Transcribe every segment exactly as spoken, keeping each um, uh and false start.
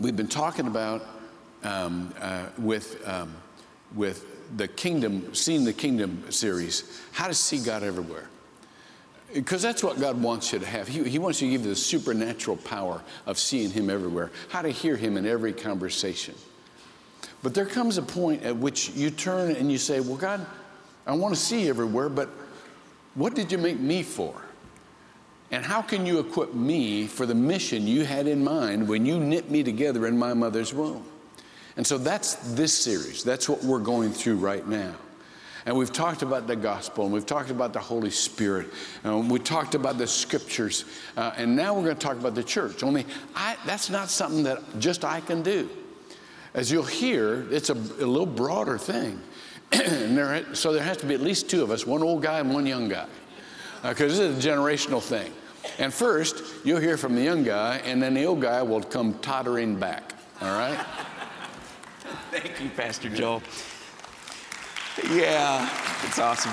we've been talking about um, uh, with um, with the Kingdom, Seeing the Kingdom series, how to see God everywhere. Because that's what God wants you to have. He, he wants you to give you the supernatural power of seeing Him everywhere, how to hear Him in every conversation. But there comes a point at which you turn and you say, well, God, I want to see everywhere, but what did you make me for? And how can you equip me for the mission you had in mind when you knit me together in my mother's womb? And so that's this series. That's what we're going through right now. And we've talked about the gospel, and we've talked about the Holy Spirit, and we talked about the scriptures, uh, and now we're going to talk about the church. Only I, that's not something that just I can do. As you'll hear, it's a, a little broader thing. And there, so there has to be at least two of us, one old guy and one young guy, because uh, this is a generational thing. And first, you'll hear from the young guy, and then the old guy will come tottering back, all right? Thank you, Pastor Joel. Yeah, it's awesome.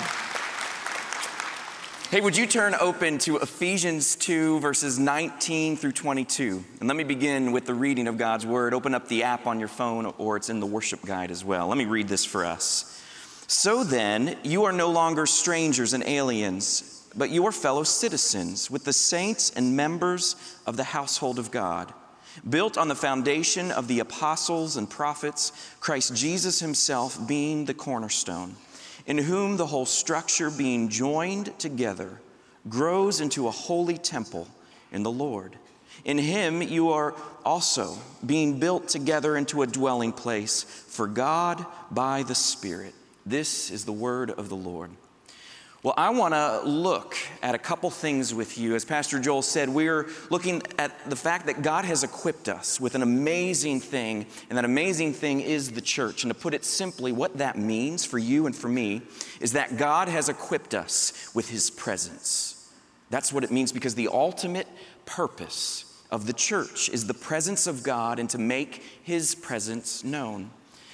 Hey, would you turn open to Ephesians two, verses nineteen through twenty-two? And let me begin with the reading of God's Word. Open up the app on your phone, or it's in the worship guide as well. Let me read this for us. So then, you are no longer strangers and aliens, but you are fellow citizens with the saints and members of the household of God, built on the foundation of the apostles and prophets, Christ Jesus Himself being the cornerstone, in whom the whole structure being joined together grows into a holy temple in the Lord. In Him you are also being built together into a dwelling place for God by the Spirit. This is the word of the Lord. Well, I want to look at a couple things with you. As Pastor Joel said, we're looking at the fact that God has equipped us with an amazing thing, and that amazing thing is the church. And to put it simply, what that means for you and for me is that God has equipped us with His presence. That's what it means, because the ultimate purpose of the church is the presence of God and to make His presence known.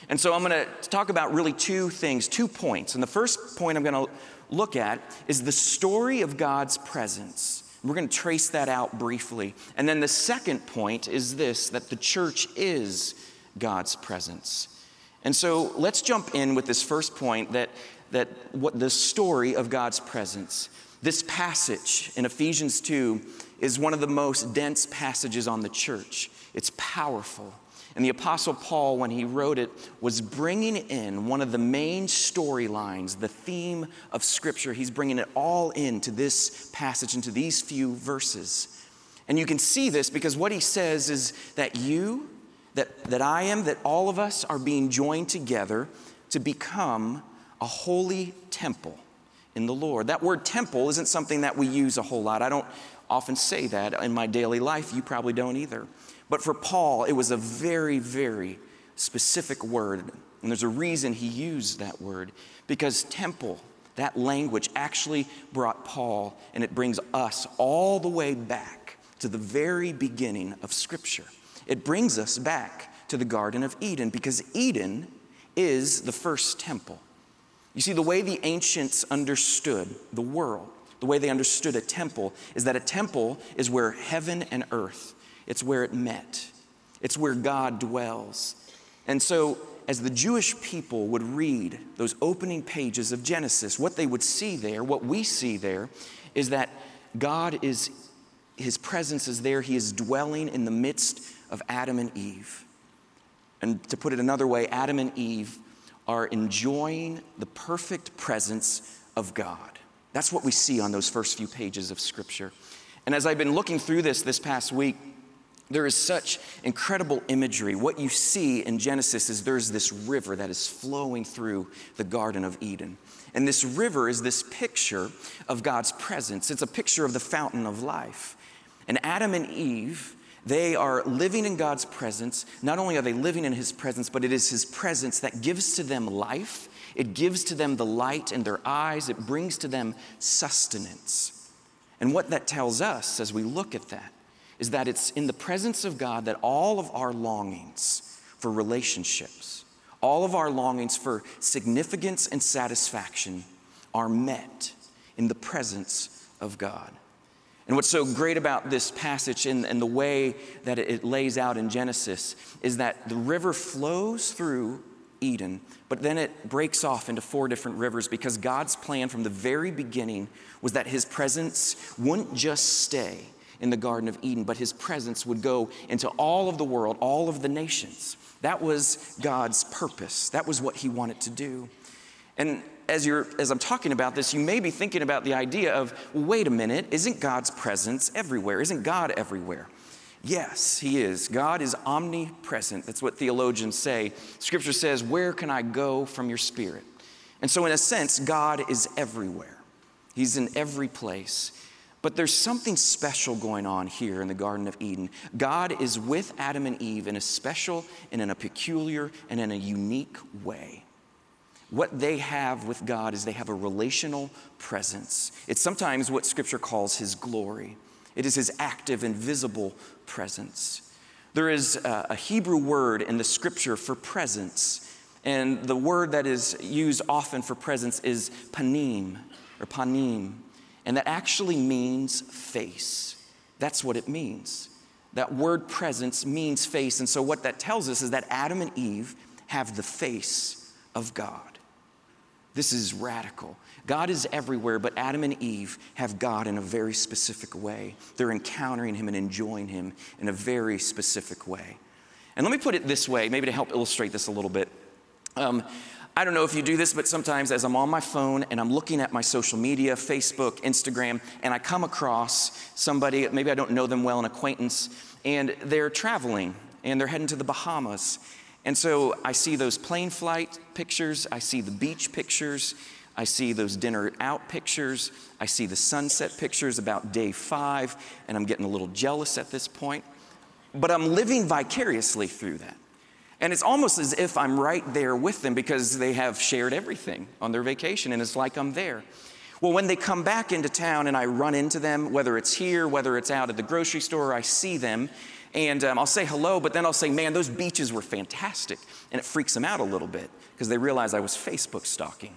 And so I'm going to talk about really two things, two points. And the first point I'm going to look at is the story of God's presence. We're going to trace that out briefly. And then the second point is this, that the church is God's presence. And so let's jump in with this first point, that, that what the story of God's presence. This passage in Ephesians two is one of the most dense passages on the church. It's powerful. And the Apostle Paul, when he wrote it, was bringing in one of the main storylines, the theme of Scripture. He's bringing it all into this passage, into these few verses. And you can see this because what he says is that you, that, that I am, that all of us are being joined together to become a holy temple in the Lord. That word temple isn't something that we use a whole lot. I don't often say that in my daily life. You probably don't either. But for Paul, it was a very, very specific word. And there's a reason he used that word, because temple, that language actually brought Paul, and it brings us all the way back to the very beginning of Scripture. It brings us back to the Garden of Eden, because Eden is the first temple. You see, the way the ancients understood the world, the way they understood a temple, is that a temple is where heaven and earth, it's where it met. It's where God dwells. And so as the Jewish people would read those opening pages of Genesis, what they would see there, what we see there, is that God is, His presence is there. He is dwelling in the midst of Adam and Eve. And to put it another way, Adam and Eve are enjoying the perfect presence of God. That's what we see on those first few pages of Scripture. And as I've been looking through this this past week, there is such incredible imagery. What you see in Genesis is there's this river that is flowing through the Garden of Eden. And this river is this picture of God's presence. It's a picture of the fountain of life. And Adam and Eve, they are living in God's presence. Not only are they living in His presence, but it is His presence that gives to them life. It gives to them the light in their eyes. It brings to them sustenance. And what that tells us as we look at that is that it's in the presence of God that all of our longings for relationships, all of our longings for significance and satisfaction are met in the presence of God. And what's so great about this passage and, and the way that it lays out in Genesis is that the river flows through Eden, but then it breaks off into four different rivers, because God's plan from the very beginning was that his presence wouldn't just stay in the Garden of Eden, but his presence would go into all of the world, all of the nations. That was God's purpose. That was what he wanted to do. And as you're, as I'm talking about this, you may be thinking about the idea of, well, wait a minute, isn't God's presence everywhere? Isn't God everywhere? Yes, he is. God is omnipresent. That's what theologians say. Scripture says, where can I go from your spirit? And so in a sense, God is everywhere. He's in every place. But there's something special going on here in the Garden of Eden. God is with Adam and Eve in a special and in a peculiar and in a unique way. What they have with God is they have a relational presence. It's sometimes what Scripture calls his glory. It is his active and visible presence. There is a Hebrew word in the Scripture for presence, and the word that is used often for presence is panim, or panim, and that actually means face. That's what it means. That word presence means face, and so what that tells us is that Adam and Eve have the face of God. This is radical. God is everywhere, but Adam and Eve have God in a very specific way. They're encountering him and enjoying him in a very specific way. And let me put it this way, maybe to help illustrate this a little bit. Um, I don't know if you do this, but sometimes as I'm on my phone and I'm looking at my social media, Facebook, Instagram, and I come across somebody, maybe I don't know them well, an acquaintance, and they're traveling and they're heading to the Bahamas. And so I see those plane flight pictures, I see the beach pictures, I see those dinner out pictures, I see the sunset pictures about day five, and I'm getting a little jealous at this point. But I'm living vicariously through that. And it's almost as if I'm right there with them, because they have shared everything on their vacation, and it's like I'm there. Well, when they come back into town and I run into them, whether it's here, whether it's out at the grocery store, I see them. And um, I'll say hello, but then I'll say, man, those beaches were fantastic. And it freaks them out a little bit, because they realize I was Facebook stalking.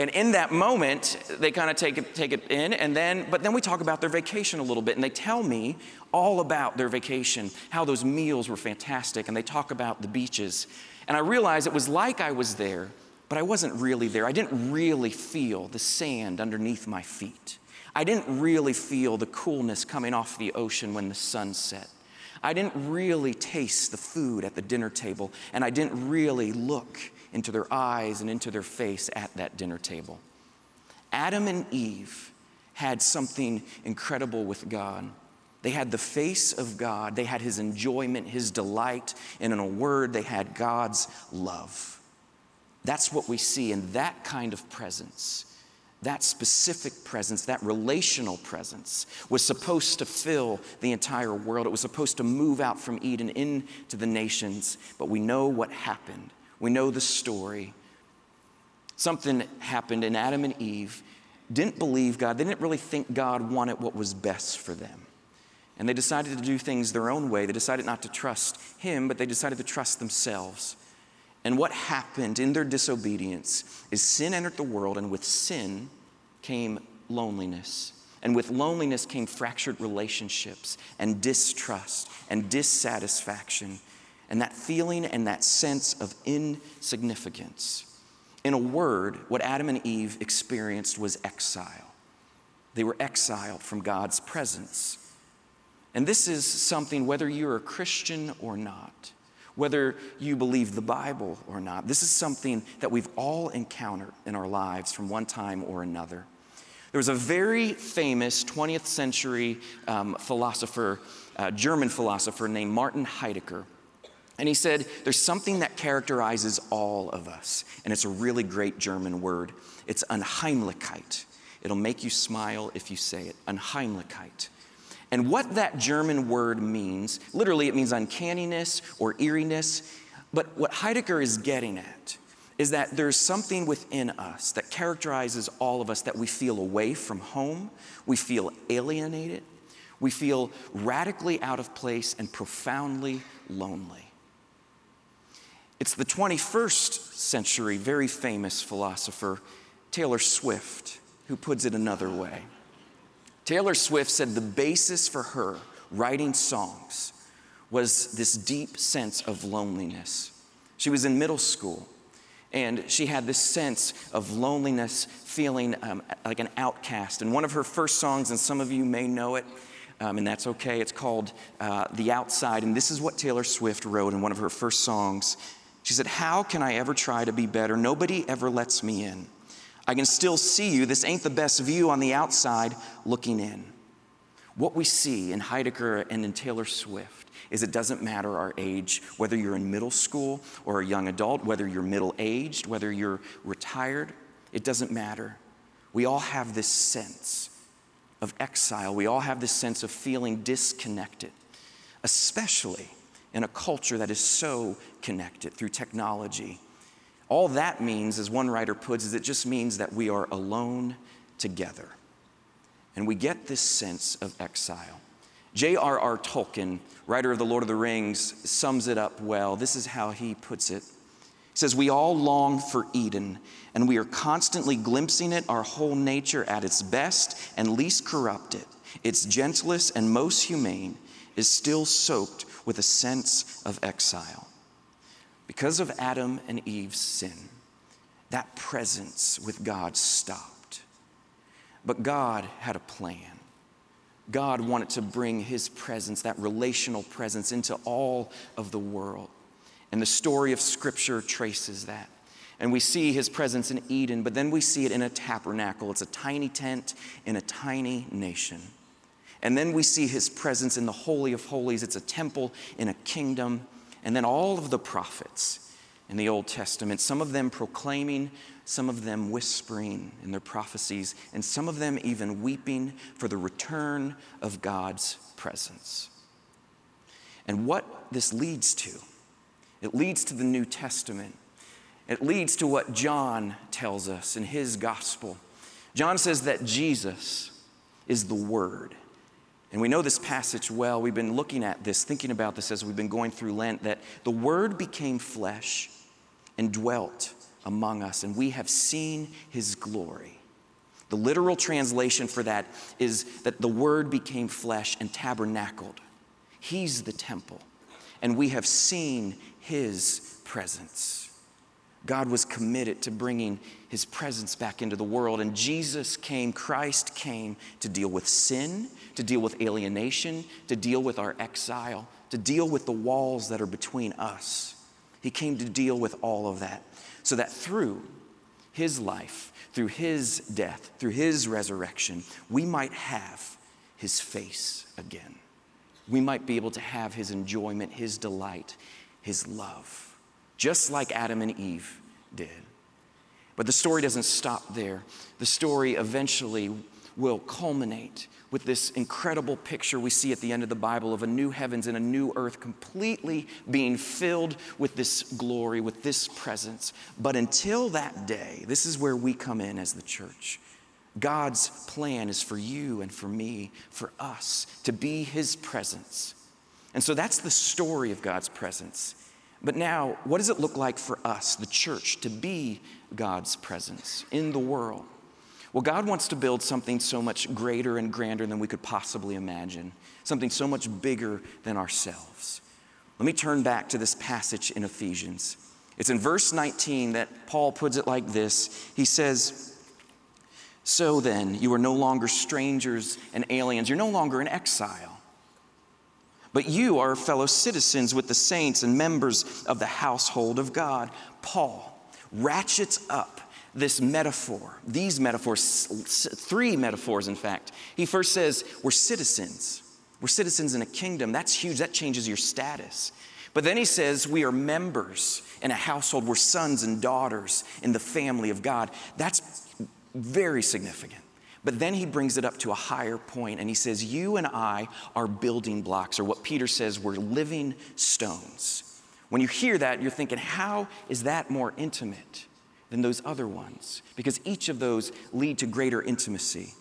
And in that moment, they kind of take it, take it in, and then, but then we talk about their vacation a little bit, and they tell me all about their vacation, how those meals were fantastic, and they talk about the beaches. And I realize it was like I was there, but I wasn't really there. I didn't really feel the sand underneath my feet. I didn't really feel the coolness coming off the ocean when the sun set. I didn't really taste the food at the dinner table, and I didn't really look into their eyes and into their face at that dinner table. Adam and Eve had something incredible with God. They had the face of God. They had his enjoyment, his delight, and in a word, they had God's love. That's what we see in that kind of presence. That specific presence, that relational presence, was supposed to fill the entire world. It was supposed to move out from Eden into the nations, but we know what happened. We know the story. Something happened, and Adam and Eve didn't believe God. They didn't really think God wanted what was best for them. And they decided to do things their own way. They decided not to trust him, but they decided to trust themselves. And what happened in their disobedience is sin entered the world, and with sin came loneliness. And with loneliness came fractured relationships and distrust and dissatisfaction and that feeling and that sense of insignificance. In a word, what Adam and Eve experienced was exile. They were exiled from God's presence. And this is something, whether you're a Christian or not, whether you believe the Bible or not, this is something that we've all encountered in our lives from one time or another. There was a very famous twentieth century um, philosopher, uh, German philosopher named Martin Heidegger. And he said, there's something that characterizes all of us, and it's a really great German word. It's Unheimlichkeit. It'll make you smile if you say it, Unheimlichkeit. And what that German word means, literally it means uncanniness or eeriness, but what Heidegger is getting at is that there's something within us that characterizes all of us, that we feel away from home, we feel alienated, we feel radically out of place and profoundly lonely. It's the twenty-first century very famous philosopher, Taylor Swift, who puts it another way. Taylor Swift said the basis for her writing songs was this deep sense of loneliness. She was in middle school, and she had this sense of loneliness, feeling um, like an outcast. And one of her first songs, and some of you may know it, um, and that's okay, it's called uh, The Outside. And this is what Taylor Swift wrote in one of her first songs. She said, "How can I ever try to be better? Nobody ever lets me in. I can still see you. This ain't the best view on the outside looking in." What we see in Heidegger and in Taylor Swift is it doesn't matter our age, whether you're in middle school or a young adult, whether you're middle-aged, whether you're retired, it doesn't matter. We all have this sense of exile. We all have this sense of feeling disconnected, especially in a culture that is so connected through technology. All that means, as one writer puts, is it just means that we are alone together. And we get this sense of exile. J R R Tolkien, writer of The Lord of the Rings, sums it up well. This is how he puts it. He says, "We all long for Eden, and we are constantly glimpsing it, our whole nature at its best and least corrupted, its gentlest and most humane, is still soaked with a sense of exile." Because of Adam and Eve's sin, that presence with God stopped. But God had a plan. God wanted to bring his presence, that relational presence, into all of the world. And the story of Scripture traces that. And we see his presence in Eden, but then we see it in a tabernacle. It's a tiny tent in a tiny nation. And then we see his presence in the Holy of Holies. It's a temple in a kingdom. And then all of the prophets in the Old Testament, some of them proclaiming, some of them whispering in their prophecies, and some of them even weeping for the return of God's presence. And what this leads to, it leads to the New Testament. It leads to what John tells us in his gospel. John says that Jesus is the Word. And we know this passage well. We've been looking at this, thinking about this as we've been going through Lent, that the Word became flesh and dwelt among us, and we have seen his glory. The literal translation for that is that the Word became flesh and tabernacled. He's the temple, and we have seen his presence. God was committed to bringing his presence back into the world, and Jesus came, Christ came to deal with sin, to deal with alienation, to deal with our exile, to deal with the walls that are between us. He came to deal with all of that, so that through his life, through his death, through his resurrection, we might have his face again. We might be able to have his enjoyment, his delight, his love, just like Adam and Eve did. But the story doesn't stop there. The story eventually will culminate with this incredible picture we see at the end of the Bible of a new heavens and a new earth completely being filled with this glory, with this presence. But until that day, this is where we come in as the church. God's plan is for you and for me, for us, to be his presence. And so that's the story of God's presence. But now, what does it look like for us, the church, to be God's presence in the world? Well, God wants to build something so much greater and grander than we could possibly imagine, something so much bigger than ourselves. Let me turn back to this passage in Ephesians. It's in verse nineteen that Paul puts it like this. He says, "So then, you are no longer strangers and aliens. You're no longer in exile. But you are fellow citizens with the saints and members of the household of God." Paul ratchets up this metaphor, these metaphors, three metaphors, in fact. He first says, we're citizens. We're citizens in a kingdom. That's huge. That changes your status. But then he says, we are members in a household. We're sons and daughters in the family of God. That's very significant. But then he brings it up to a higher point, and he says, you and I are building blocks, or what Peter says, we're living stones. When you hear that, you're thinking, how is that more intimate than those other ones? Because each of those lead to greater intimacy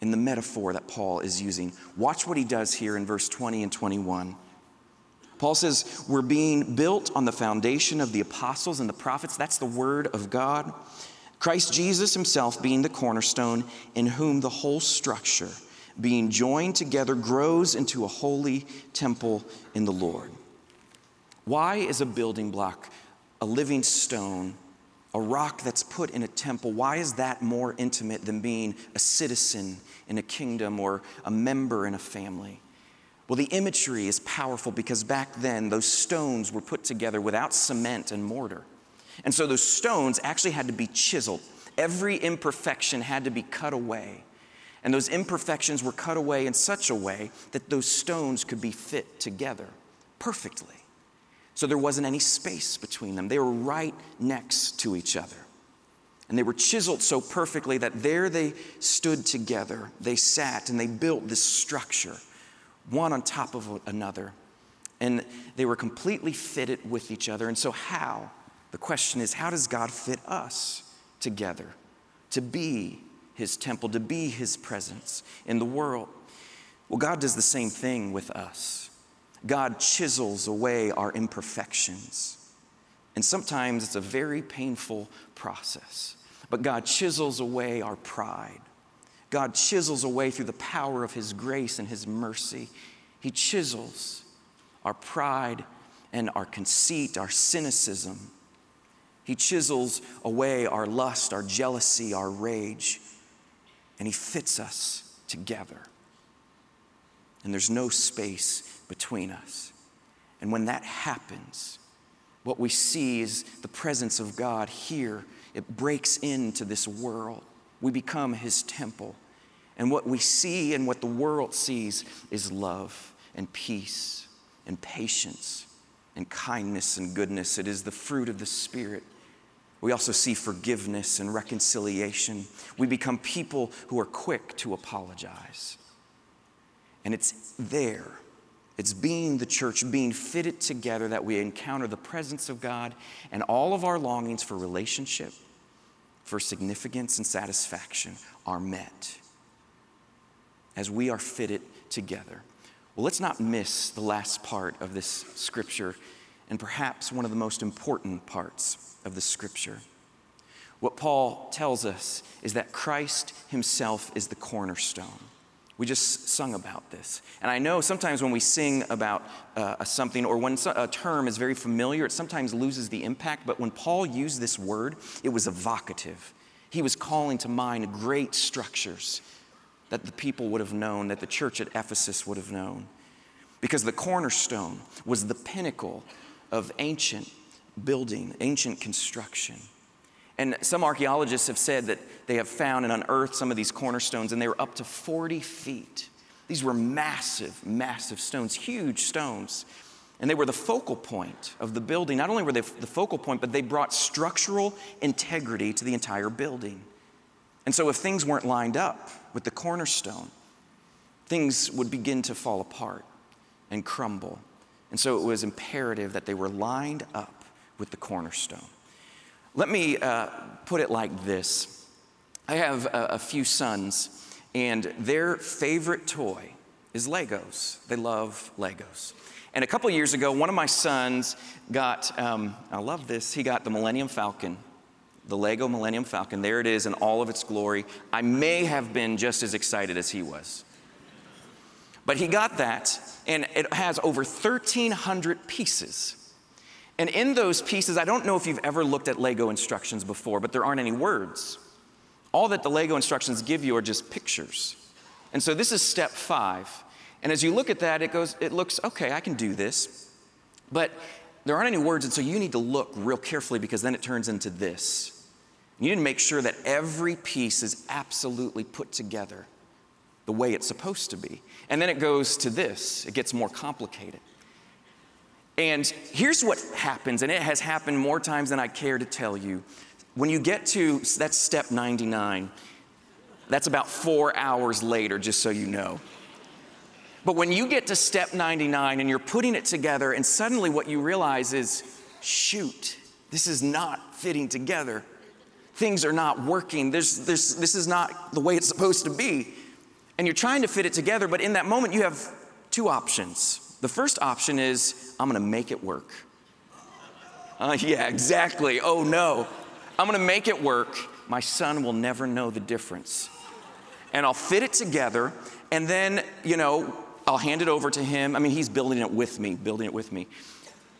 in the metaphor that Paul is using. Watch what he does here in verse twenty and twenty-one. Paul says, we're being built on the foundation of the apostles and the prophets. That's the Word of God. Christ Jesus himself being the cornerstone, in whom the whole structure, being joined together, grows into a holy temple in the Lord. Why is a building block, a living stone, a rock that's put in a temple, why is that more intimate than being a citizen in a kingdom or a member in a family? Well, the imagery is powerful because back then those stones were put together without cement and mortar. And so those stones actually had to be chiseled. Every imperfection had to be cut away. And those imperfections were cut away in such a way that those stones could be fit together perfectly. So there wasn't any space between them. They were right next to each other. And they were chiseled so perfectly that there they stood together. They sat and they built this structure, one on top of another. And they were completely fitted with each other. And so how? The question is, how does God fit us together to be his temple, to be his presence in the world? Well, God does the same thing with us. God chisels away our imperfections. And sometimes it's a very painful process. But God chisels away our pride. God chisels away through the power of his grace and his mercy. He chisels our pride and our conceit, our cynicism. He chisels away our lust, our jealousy, our rage. And he fits us together. And there's no space between us. And when that happens, what we see is the presence of God here. It breaks into this world. We become his temple. And what we see and what the world sees is love and peace and patience and kindness and goodness. It is the fruit of the Spirit. We also see forgiveness and reconciliation. We become people who are quick to apologize. And it's there. It's being the church, being fitted together, that we encounter the presence of God and all of our longings for relationship, for significance and satisfaction are met as we are fitted together. Well, let's not miss the last part of this scripture, and perhaps one of the most important parts of the scripture. What Paul tells us is that Christ himself is the cornerstone. We just sung about this. And I know sometimes when we sing about uh, something, or when a term is very familiar, it sometimes loses the impact. But when Paul used this word, it was evocative. He was calling to mind great structures that the people would have known, that the church at Ephesus would have known. Because the cornerstone was the pinnacle of ancient building, ancient construction. And some archaeologists have said that they have found and unearthed some of these cornerstones, and they were up to forty feet. These were massive, massive stones, huge stones. And they were the focal point of the building. Not only were they the focal point, but they brought structural integrity to the entire building. And so if things weren't lined up with the cornerstone, things would begin to fall apart and crumble. And so it was imperative that they were lined up with the cornerstone. Let me uh, put it like this. I have a, a few sons, and their favorite toy is Legos. They love Legos. And a couple years ago, one of my sons got, um, I love this, he got the Millennium Falcon, the Lego Millennium Falcon. There it is in all of its glory. I may have been just as excited as he was. But he got that, and it has over thirteen hundred pieces. And in those pieces, I don't know if you've ever looked at Lego instructions before, but there aren't any words. All that the Lego instructions give you are just pictures. And so this is step five. And as you look at that, it goes, it looks, okay, I can do this. But there aren't any words, and so you need to look real carefully, because then it turns into this. You need to make sure that every piece is absolutely put together the way it's supposed to be. And then it goes to this. It gets more complicated. And here's what happens, and it has happened more times than I care to tell you. When you get to, that's step ninety-nine. That's about four hours later, just so you know. But when you get to step ninety-nine and you're putting it together, and suddenly what you realize is, shoot, this is not fitting together. Things are not working. There's, there's, this is not the way it's supposed to be. And you're trying to fit it together, but in that moment you have two options. The first option is, I'm going to make it work. Uh, yeah, exactly. Oh, no. I'm going to make it work. My son will never know the difference. And I'll fit it together, And then, you know, I'll hand it over to him. I mean, he's building it with me, building it with me.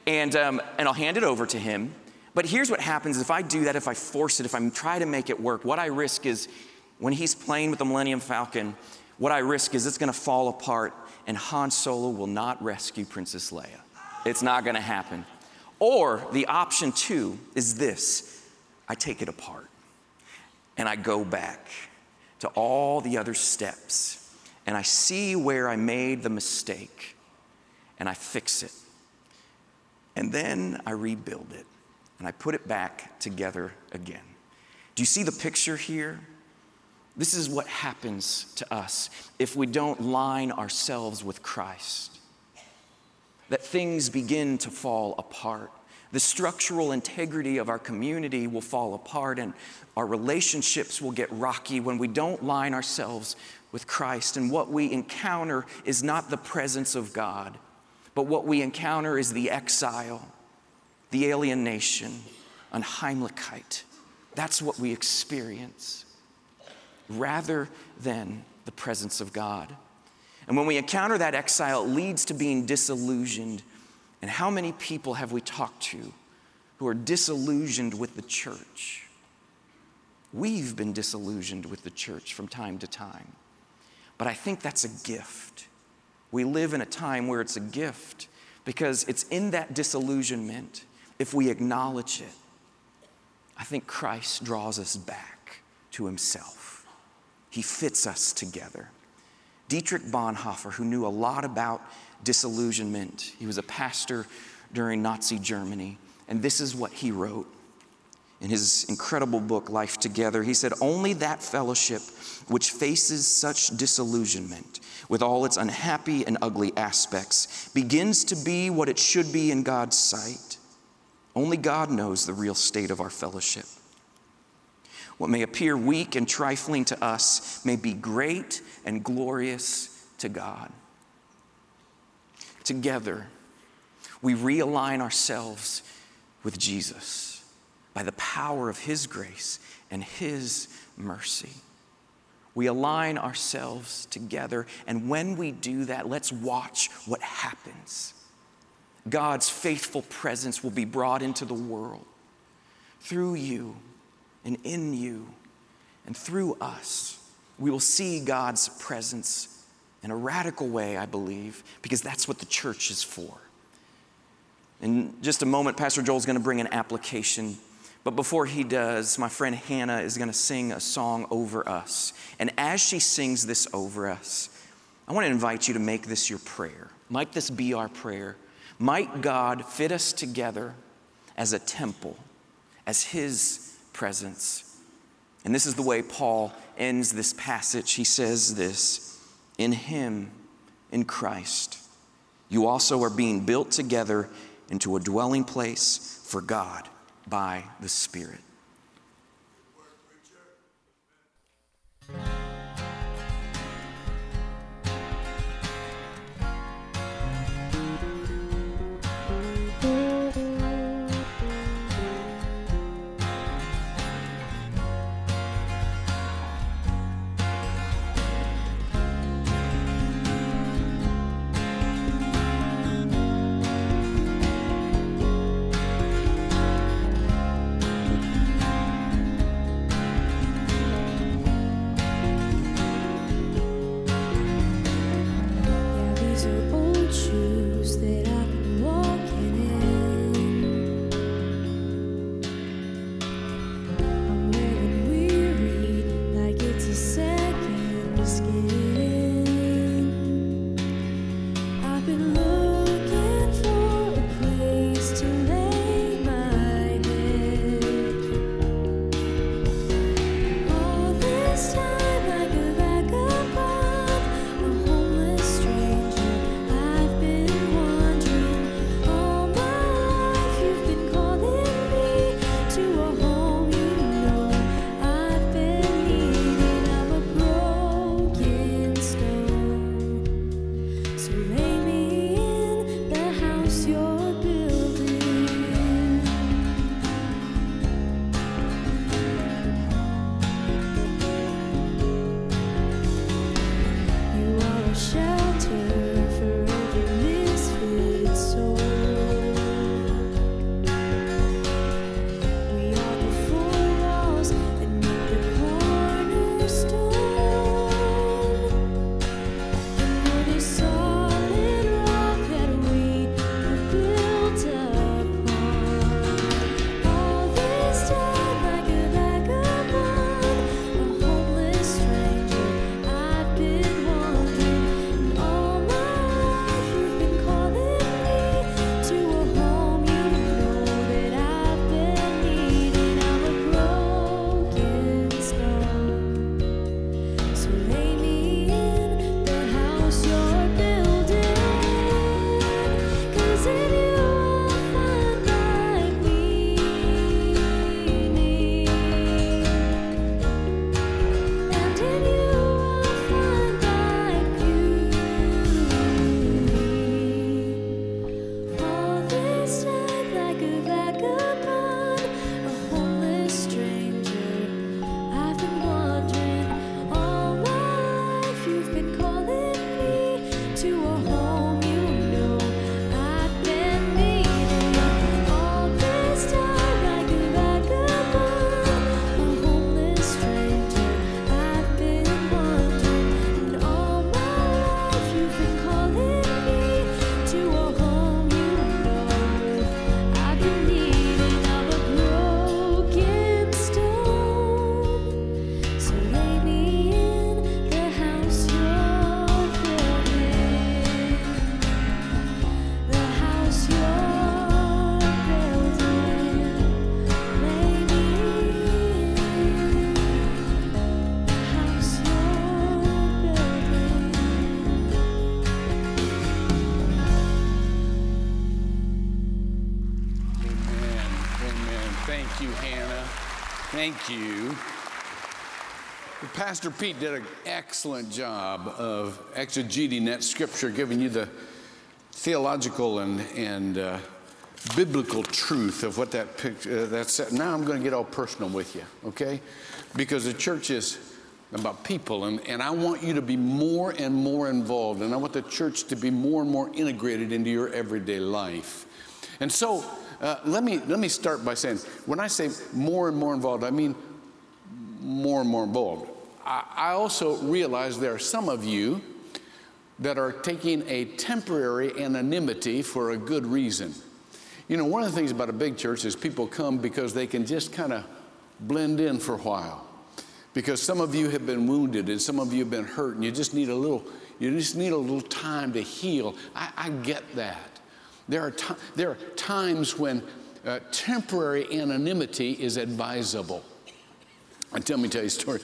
And, um, and I'll hand it over to him. But here's what happens if I do that, if I force it, if I try to make it work, what I risk is when he's playing with the Millennium Falcon, what I risk is it's gonna fall apart and Han Solo will not rescue Princess Leia. It's not gonna happen. Or the option two is this. I take it apart and I go back to all the other steps and I see where I made the mistake and I fix it. And then I rebuild it and I put it back together again. Do you see the picture here? This is what happens to us if we don't line ourselves with Christ. That things begin to fall apart. The structural integrity of our community will fall apart and our relationships will get rocky when we don't line ourselves with Christ. And what we encounter is not the presence of God, but what we encounter is the exile, the alienation, Unheimlichkeit. That's what we experience rather than the presence of God. And when we encounter that exile, it leads to being disillusioned. And how many people have we talked to who are disillusioned with the church? We've been disillusioned with the church from time to time. But I think that's a gift. We live in a time where it's a gift because it's in that disillusionment, if we acknowledge it, I think Christ draws us back to himself. He fits us together. Dietrich Bonhoeffer, who knew a lot about disillusionment. He was a pastor during Nazi Germany, and this is what he wrote in his incredible book, Life Together. He said, only that fellowship which faces such disillusionment with all its unhappy and ugly aspects begins to be what it should be in God's sight. Only God knows the real state of our fellowship. What may appear weak and trifling to us may be great and glorious to God. Together, we realign ourselves with Jesus by the power of his grace and his mercy. We align ourselves together, and when we do that, let's watch what happens. God's faithful presence will be brought into the world through you and in you and through us. We will see God's presence in a radical way, I believe, because that's what the church is for. In just a moment, Pastor Joel's gonna bring an application, but before he does, my friend Hannah is gonna sing a song over us. And as she sings this over us, I wanna invite you to make this your prayer. Might this be our prayer? Might God fit us together as a temple, as his presence. And this is the way Paul ends this passage. He says this, in him, in Christ, you also are being built together into a dwelling place for God by the Spirit. Thank you, Hannah. Thank you. Pastor Pete did an excellent job of exegeting that scripture, giving you the theological and, and uh, biblical truth of what that picture, uh, that's, now I'm going to get all personal with you, okay? Because the church is about people, and, and I want you to be more and more involved, and I want the church to be more and more integrated into your everyday life. And so uh, let me, let me start by saying, when I say more and more involved, I mean more and more involved. I, I also realize there are some of you that are taking a temporary anonymity for a good reason. You know, one of the things about a big church is people come because they can just kind of blend in for a while. Because some of you have been wounded and some of you have been hurt, and you just need a little, you just need a little time to heal. I, I get that. There are, there are times when uh, temporary anonymity is advisable. And tell me, tell you a story.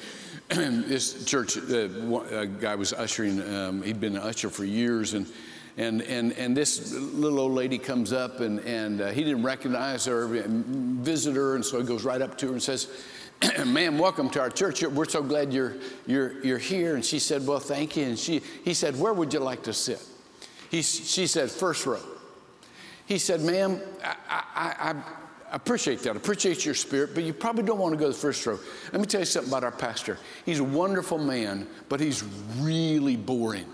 This church, uh, one, a guy was ushering. Um, he'd been an usher for years, and and and and this little old lady comes up, and and uh, he didn't recognize her, visit her, and so he goes right up to her and says, "Ma'am, welcome to our church. We're so glad you're you're you're here." And she said, "Well, thank you." And she he said, "Where would you like to sit?" He she said, "First row." He said, "Ma'am, I I." I I appreciate that. I appreciate your spirit, but you probably don't want to go to the first row. Let me tell you something about our pastor. He's a wonderful man, but he's really boring.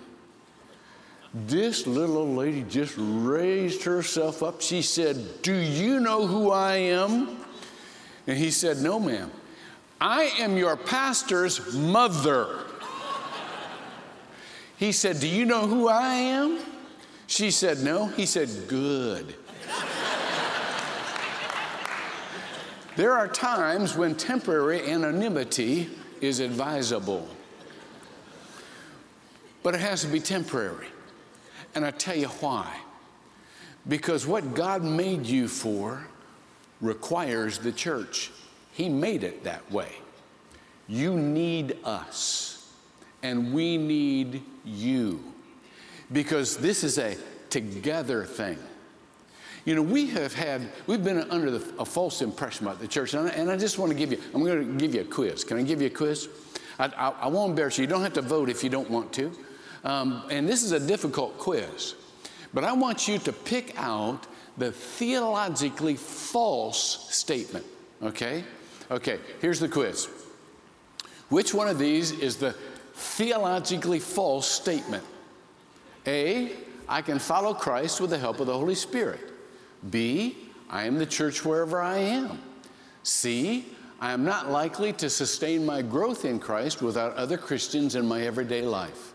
This little old lady just raised herself up. She said, "Do you know who I am?" And he said, "No, ma'am. I am your pastor's mother." He said, "Do you know who I am?" She said, "No." He said, "Good." There are times when temporary anonymity is advisable. But it has to be temporary. And I tell you why. Because what God made you for requires the church. He made it that way. You need us, and we need you. Because this is a together thing. You know, we have had, we've been under the, a false impression about the church, and I, and I just want to give you, I'm going to give you a quiz. Can I give you a quiz? I, I, I won't embarrass you. You don't have to vote if you don't want to. Um, and this is a difficult quiz. But I want you to pick out the theologically false statement, okay? Okay, here's the quiz. Which one of these is the theologically false statement? A, I can follow Christ with the help of the Holy Spirit. B, I am the church wherever I am. C, I am not likely to sustain my growth in Christ without other Christians in my everyday life.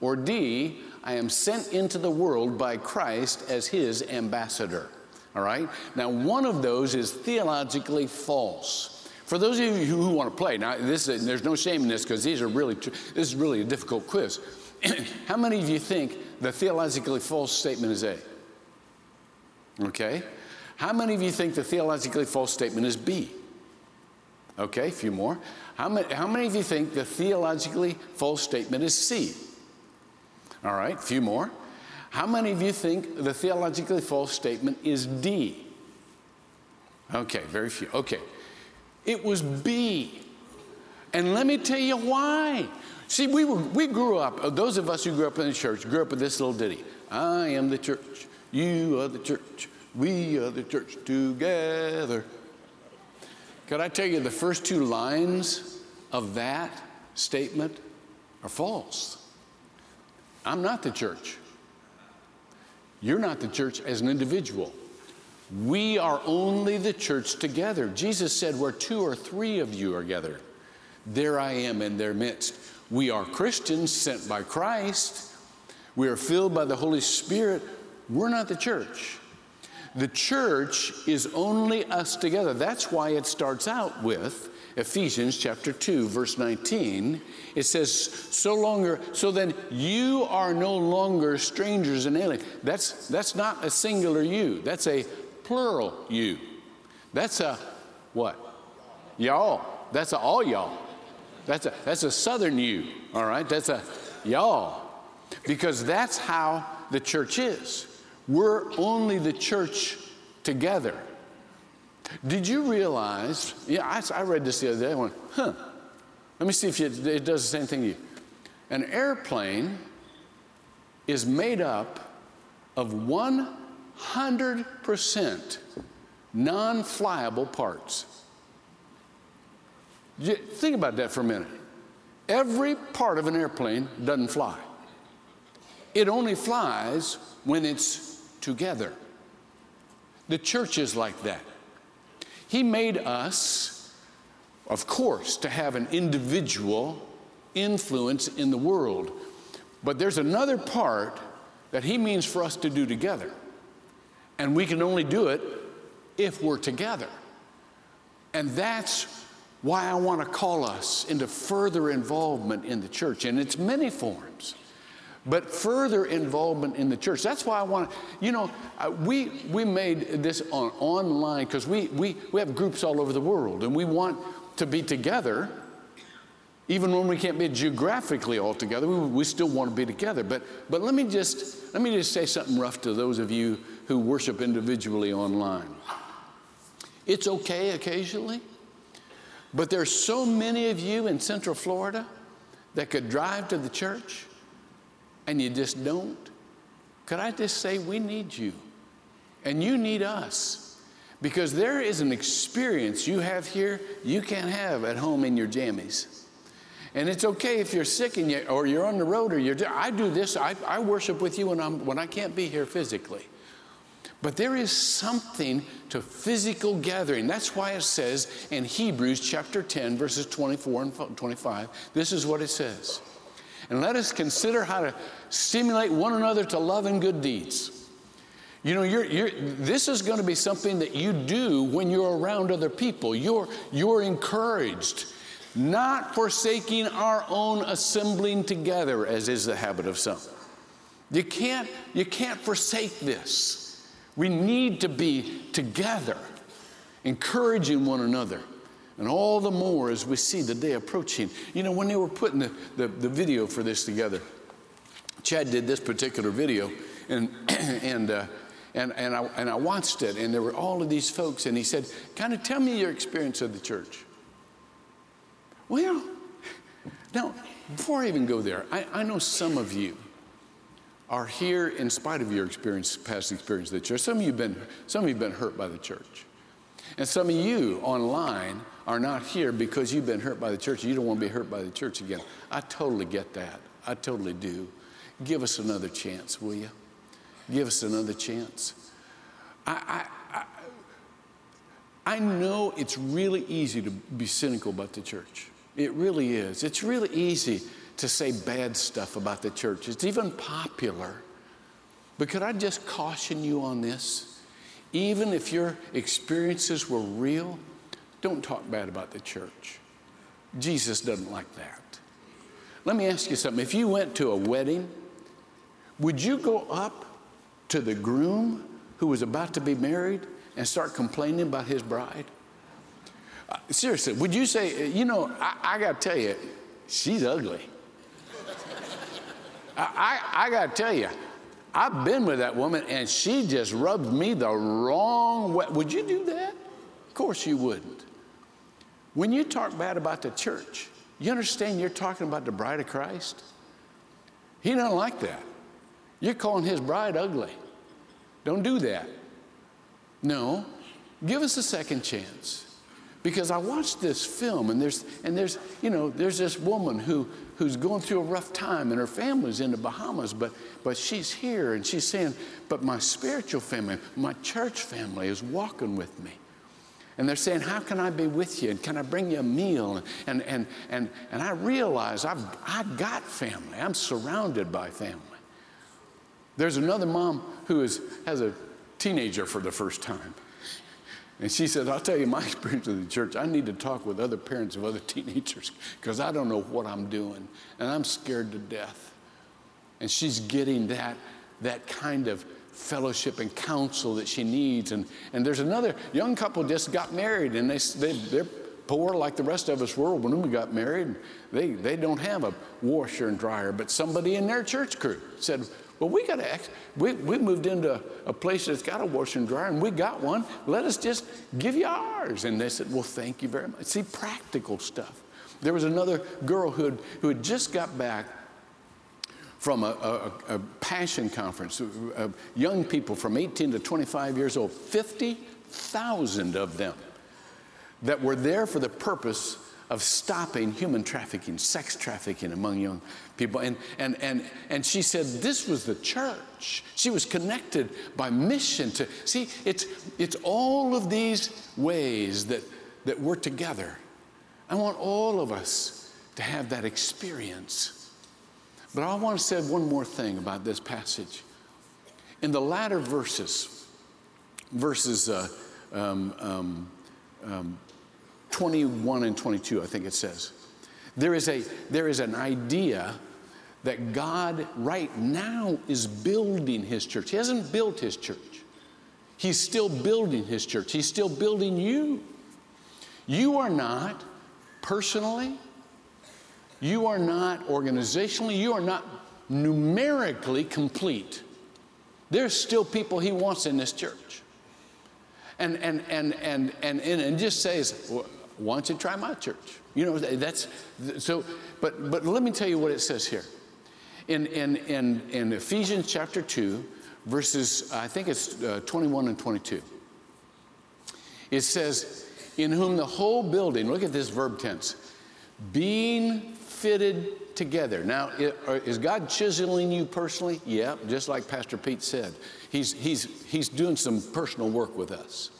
Or D, I am sent into the world by Christ as his ambassador. All right? Now, one of those is theologically false. For those of you who want to play, now this is, there's no shame in this because these are really, this is really a difficult quiz. How many of you think the theologically false statement is A? Okay. How many of you think the theologically false statement is B? Okay, a few more. How many, how many of you think the theologically false statement is C? All right, a few more. How many of you think the theologically false statement is D? Okay, very few. Okay. It was B. And let me tell you why. See, we, were, we grew up, those of us who grew up in the church, grew up with this little ditty. I am the church. You are the church. We are the church together. Could I tell you the first two lines of that statement are false? I'm not the church. You're not the church as an individual. We are only the church together. Jesus said, where two or three of you are gathered, there I am in their midst. We are Christians sent by Christ. We are filled by the Holy Spirit. We're not the church. The church is only us together. That's why it starts out with Ephesians chapter two, verse nineteen. It says, so longer, so then you are no longer strangers and aliens. That's, that's not a singular you. That's a plural you. That's a what? Y'all. That's a all y'all. That's a, that's a southern you, all right? That's a y'all, because that's how the church is. We're only the church together. Did you realize, yeah, I, I read this the other day, I went, huh, let me see if it, it does the same thing to you. An airplane is made up of one hundred percent non-flyable parts. You, think about that for a minute. Every part of an airplane doesn't fly. It only flies when it's together. The church is like that. He made us, of course, to have an individual influence in the world. But there's another part that he means for us to do together. And we can only do it if we're together. And that's why I want to call us into further involvement in the church. And it's many forms. But further involvement in the church. That's why I want to, you know, we, we made this on, online because we, we, we have groups all over the world and we want to be together. Even when we can't be geographically all together, we, we still want to be together. But, but let me just, let me just say something rough to those of you who worship individually online. It's okay occasionally, but there's so many of you in Central Florida that could drive to the church and you just don't. Could I just say we need you and you need us, because there is an experience you have here you can't have at home in your jammies. And it's okay if you're sick and you, or you're on the road or you're, I do this, I, I worship with you when, I'm, when I can't be here physically. But there is something to physical gathering. That's why it says in Hebrews chapter ten, verses twenty-four and twenty-five, this is what it says. And let us consider how to stimulate one another to love and good deeds. You know, you're, you're, this is going to be something that you do when you're around other people. You're, you're encouraged, not forsaking our own assembling together, as is the habit of some. You can't, you can't forsake this. We need to be together, encouraging one another. And all the more as we see the day approaching. You know, when they were putting the, the, the video for this together, Chad did this particular video, and and, uh, and and I and I watched it, and there were all of these folks, and he said, kind of tell me your experience of the church. Well, now, before I even go there, I, I know some of you are here in spite of your experience, past experience of the church. Some of you've been some of you've been hurt by the church. And some of you online are not here because you've been hurt by the church. You don't want to be hurt by the church again. I totally get that. I totally do. Give us another chance, will you? Give us another chance. I, I, I, I know it's really easy to be cynical about the church. It really is. It's really easy to say bad stuff about the church. It's even popular. But could I just caution you on this? Even if your experiences were real, don't talk bad about the church. Jesus doesn't like that. Let me ask you something. If you went to a wedding, would you go up to the groom who was about to be married and start complaining about his bride? Uh, seriously, would you say, you know, I, I got to tell you, she's ugly. I, I, I got to tell you, I've been with that woman, and she just rubbed me the wrong way. Would you do that? Of course you wouldn't. When you talk bad about the church, you understand you're talking about the bride of Christ? He doesn't like that. You're calling his bride ugly. Don't do that. No. Give us a second chance. Because I watched this film, and there's, and there's you know, there's this woman who, who's going through a rough time, and her family's in the Bahamas, but, but she's here, and she's saying, but my spiritual family, my church family is walking with me. And they're saying, how can I be with you, and can I bring you a meal? And, and, and, and I realize I've, I've got family. I'm surrounded by family. There's another mom who is, has a teenager for the first time. And she said, I'll tell you my experience of the church. I need to talk with other parents of other teenagers because I don't know what I'm doing, and I'm scared to death. And she's getting that, that kind of fellowship and counsel that she needs. And, and there's another young couple just got married, and they, they, they're poor like the rest of us were when we got married. They, they don't have a washer and dryer, but somebody in their church crew said, Well, we got to, we, we moved into a place that's got a washer and dryer, and we got one. Let us just give you ours. And they said, well, thank you very much. See, practical stuff. There was another girl who had, who had just got back from a, a, a passion conference, uh, young people from eighteen to twenty-five years old, fifty thousand of them that were there for the purpose of stopping human trafficking, sex trafficking among young people. And, and, and, and she said this was the church. She was connected by mission to, see, it's, it's all of these ways that, that we're together. I want all of us to have that experience. But I want to say one more thing about this passage. In the latter verses, verses uh, um, um, um, twenty-one and twenty-two, I think it says, there is a there is an idea that God right now is building his church. He hasn't built his church. He's still building his church. He's still building you. You are not personally, you are not organizationally, you are not numerically complete. There's still people he wants in this church. And and and and and and, and just says, well, why don't you try my church? You know, that's so. But but let me tell you what it says here, in in in, in Ephesians chapter two, verses I think it's uh, twenty-one and twenty-two. It says, "In whom the whole building," look at this verb tense, "being fitted together." Now, is God chiseling you personally? Yeah, just like Pastor Pete said, he's he's he's doing some personal work with us.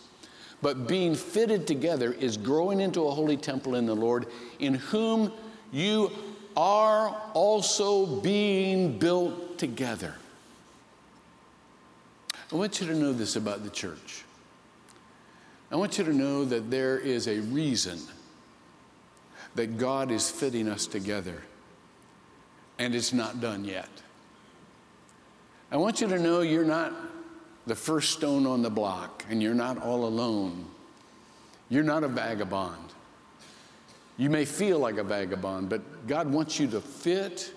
But being fitted together is growing into a holy temple in the Lord, in whom you are also being built together. I want you to know this about the church. I want you to know that there is a reason that God is fitting us together, and it's not done yet. I want you to know you're not the first stone on the block, and you're not all alone. You're not a vagabond. You may feel like a vagabond, but God wants you to fit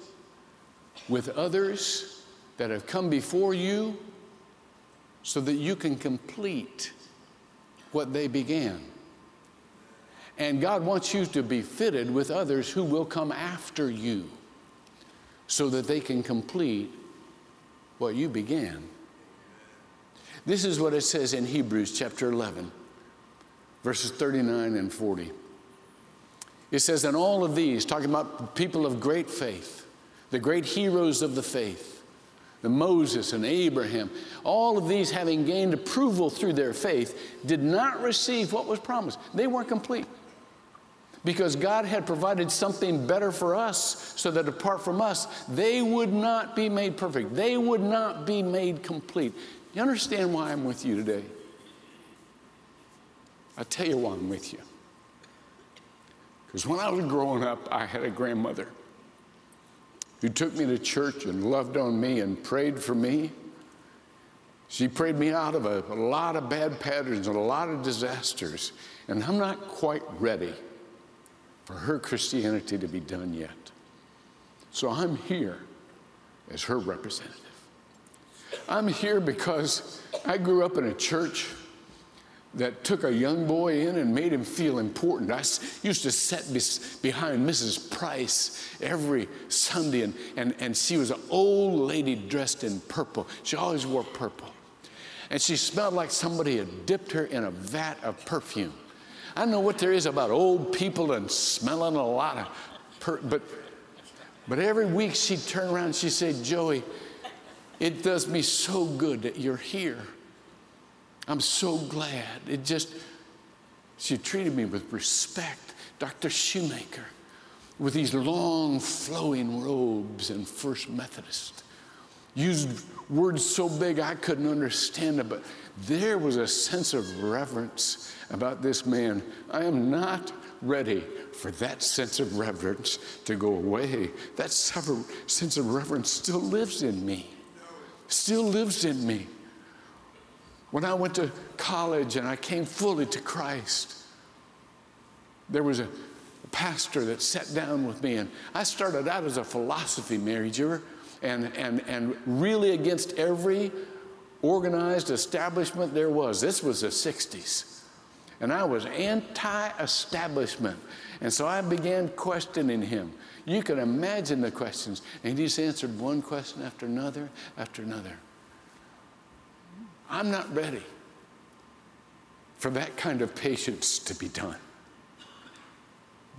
with others that have come before you so that you can complete what they began. And God wants you to be fitted with others who will come after you so that they can complete what you began. This is what it says in Hebrews chapter eleven, verses thirty-nine and forty. It says, "And all of these," talking about people of great faith, the great heroes of the faith, the Moses and Abraham, all of these, having gained approval through their faith, did not receive what was promised. They weren't complete, because God had provided something better for us, so that apart from us, they would not be made perfect. They would not be made complete. You understand why I'm with you today? I'll tell you why I'm with you. Because when I was growing up, I had a grandmother who took me to church and loved on me and prayed for me. She prayed me out of a, a lot of bad patterns and a lot of disasters. And I'm not quite ready for her Christianity to be done yet. So I'm here as her representative. I'm here because I grew up in a church that took a young boy in and made him feel important. I used to sit bes- behind Missus Price every Sunday, and, and, and she was an old lady dressed in purple. She always wore purple. And she smelled like somebody had dipped her in a vat of perfume. I know what there is about old people and smelling a lot of per- but but every week she'd turn around and she'd say, "Joey, it does me so good that you're here. I'm so glad." It just, she treated me with respect. Doctor Shoemaker, with these long flowing robes, and First Methodist, used words so big I couldn't understand it, but there was a sense of reverence about this man. I am not ready for that sense of reverence to go away. That sense of reverence still lives in me, still lives in me. When I went to college and I came fully to Christ, there was a pastor that sat down with me, and I started out as a philosophy major, and, and, and really against every organized establishment there was. This was the sixties. And I was anti-establishment. And so I began questioning him. You can imagine the questions. And he just answered one question after another, after another. I'm not ready for that kind of patience to be done.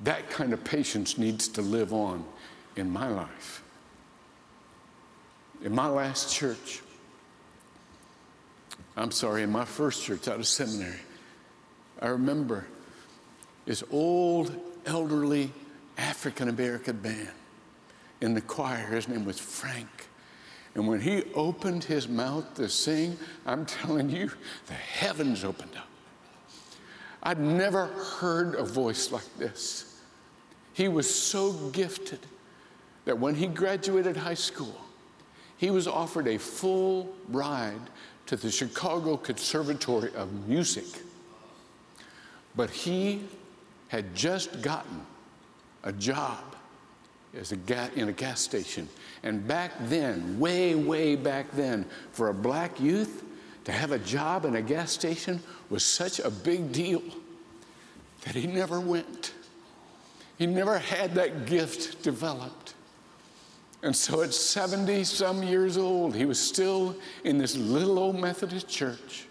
That kind of patience needs to live on in my life. In my last church, I'm sorry, in my first church out of seminary, I remember this old, elderly African-American man in the choir. His name was Frank. And when he opened his mouth to sing, I'm telling you, the heavens opened up. I'd never heard a voice like this. He was so gifted that when he graduated high school, he was offered a full ride to the Chicago Conservatory of Music. But he had just gotten a job as a ga- in a gas station. And back then, way, way back then, for a black youth to have a job in a gas station was such a big deal that he never went. He never had that gift developed. And so at seventy-some years old, he was still in this little old Methodist church,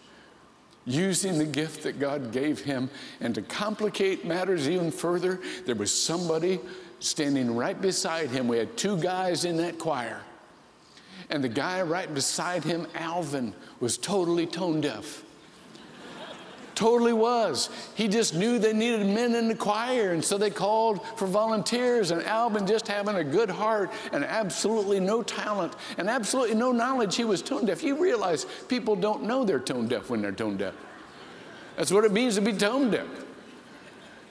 using the gift that God gave him. And to complicate matters even further, there was somebody standing right beside him. We had two guys in that choir. And the guy right beside him, Alvin, was totally tone deaf. Totally was. He just knew they needed men in the choir, and so they called for volunteers. And Alvin, just having a good heart and absolutely no talent and absolutely no knowledge, he was tone deaf. You realize people don't know they're tone deaf when they're tone deaf. That's what it means to be tone deaf.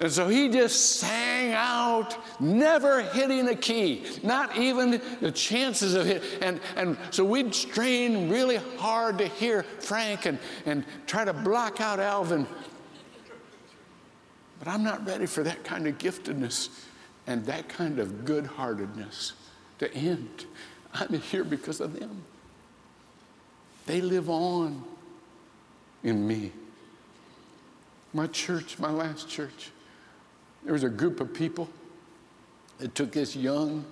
And so he just sang out, never hitting a key, not even the chances of it. And, and so we'd strain really hard to hear Frank and, and try to block out Alvin. But I'm not ready for that kind of giftedness and that kind of good-heartedness to end. I'm here because of them. They live on in me. My church, my last church, there was a group of people that took this young,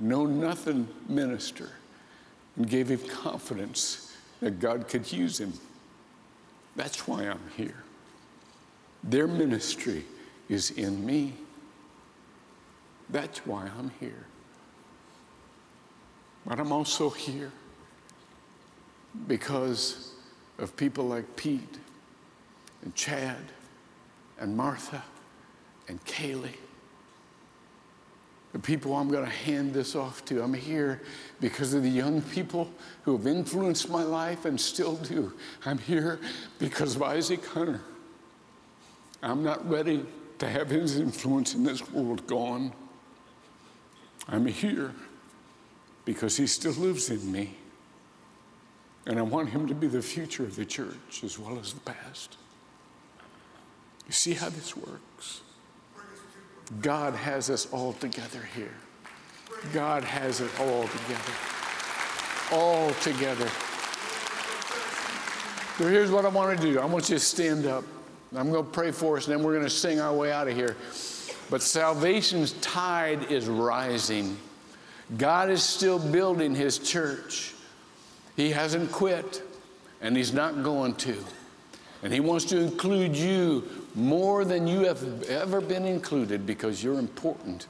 know-nothing minister and gave him confidence that God could use him. That's why I'm here. Their ministry is in me. That's why I'm here. But I'm also here because of people like Pete and Chad and Martha and Kaylee, the people I'm going to hand this off to. I'm here because of the young people who have influenced my life and still do. I'm here because of Isaac Hunter. I'm not ready to have his influence in this world gone. I'm here because he still lives in me. And I want him to be the future of the church as well as the past. You see how this works? God has us all together here. God has it all together. All together. So here's what I want to do. I want you to stand up. I'm going to pray for us, and then we're going to sing our way out of here. But salvation's tide is rising. God is still building his church. He hasn't quit, and he's not going to. And he wants to include you more than you have ever been included because you're important.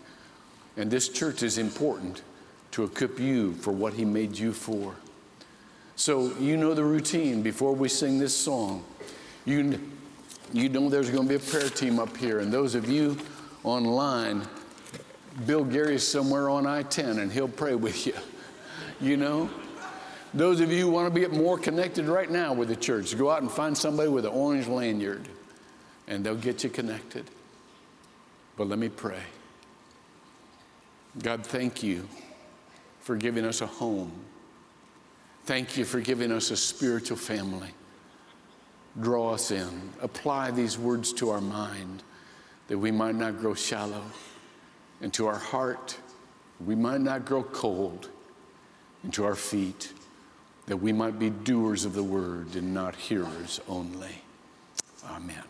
And this church is important to equip you for what he made you for. So you know the routine before we sing this song. You, you know there's going to be a prayer team up here. And those of you online, Bill Gary's somewhere on I ten and he'll pray with you, you know. Those of you who want to get more connected right now with the church, go out and find somebody with an orange lanyard, and they'll get you connected. But let me pray. God, thank you for giving us a home. Thank you for giving us a spiritual family. Draw us in. Apply these words to our mind that we might not grow shallow, and to our heart we might not grow cold into our feet, that we might be doers of the word and not hearers only. Amen.